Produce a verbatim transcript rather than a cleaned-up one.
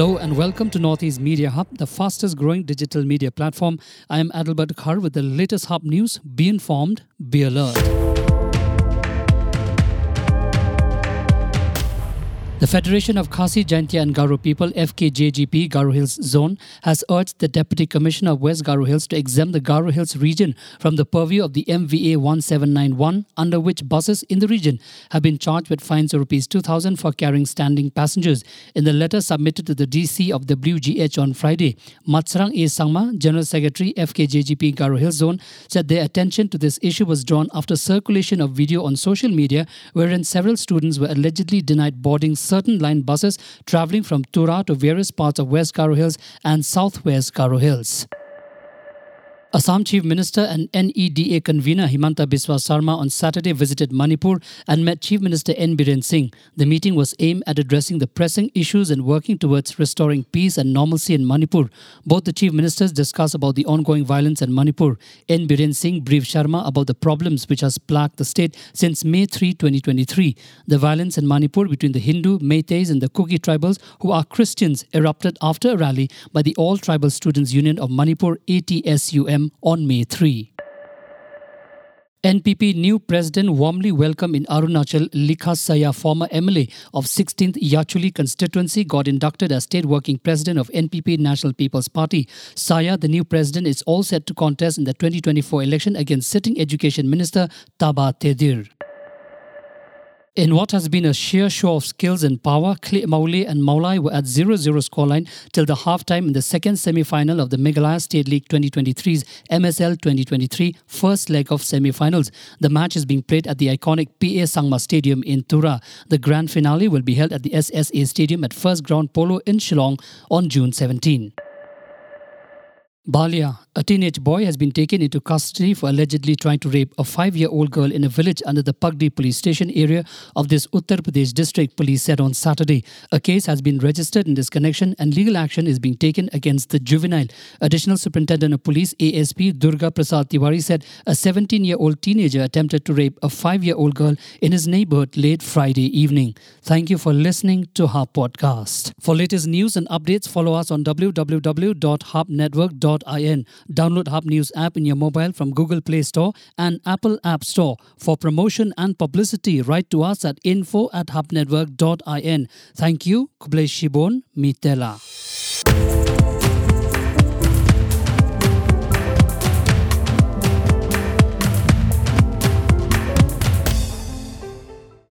Hello and welcome to Northeast Media Hub, the fastest growing digital media platform. I am Adelbert Khar with the latest Hub news. Be informed, be alert. The Federation of Khasi Jaintya and Garo People, F K J G P, Garo Hills Zone, has urged the Deputy Commissioner of West Garo Hills to exempt the Garo Hills region from the purview of the M V A seventeen ninety-one, under which buses in the region have been charged with fines of two thousand rupees for carrying standing passengers. In the letter submitted to the D C of W G H on Friday, Matsrang A Sangma, General Secretary, F K J G P, Garo Hills Zone, said their attention to this issue was drawn after circulation of video on social media wherein several students were allegedly denied boarding certain line buses travelling from Tura to various parts of West Garo Hills and Southwest Garo Hills. Assam Chief Minister and N E D A convener Himanta Biswa Sarma on Saturday visited Manipur and met Chief Minister N. Biren Singh. The meeting was aimed at addressing the pressing issues and working towards restoring peace and normalcy in Manipur. Both the Chief Ministers discussed about the ongoing violence in Manipur. N. Biren Singh briefed Sharma about the problems which has plagued the state since May third, twenty twenty-three. The violence in Manipur between the Hindu, Meitei's and the Kuki tribals, who are Christians, erupted after a rally by the All Tribal Students Union of Manipur, A T S U M, on May third. N P P new president warmly welcomed in Arunachal. Likha Saya, former M L A of sixteenth Yachuli constituency, got inducted as state working president of N P P National People's Party. Saya, the new president, is all set to contest in the twenty twenty-four election against sitting education minister Taba Tedir. In what has been a sheer show of skills and power, Klee Mauli and Maulai were at zero zero scoreline till the halftime in the second semi-final of the Meghalaya State League twenty twenty-three's M S L twenty twenty-three first leg of semi-finals. The match is being played at the iconic P A Sangma Stadium in Tura. The grand finale will be held at the S S A Stadium at First Ground Polo in Shillong on June seventeenth. Balia, a teenage boy, has been taken into custody for allegedly trying to rape a five-year-old girl in a village under the Pagdi police station area of this Uttar Pradesh district, police said on Saturday. A case has been registered in this connection and legal action is being taken against the juvenile. Additional Superintendent of Police, A S P, Durga Prasad Tiwari, said a seventeen-year-old teenager attempted to rape a five-year-old girl in his neighborhood late Friday evening. Thank you for listening to Hub Podcast. For latest news and updates, follow us on w w w dot hub network dot in. Download Hub News app in your mobile from Google Play Store and Apple App Store. For promotion and publicity, write to us at info at hub network dot in. Thank you. Kublai Shibon Mitela.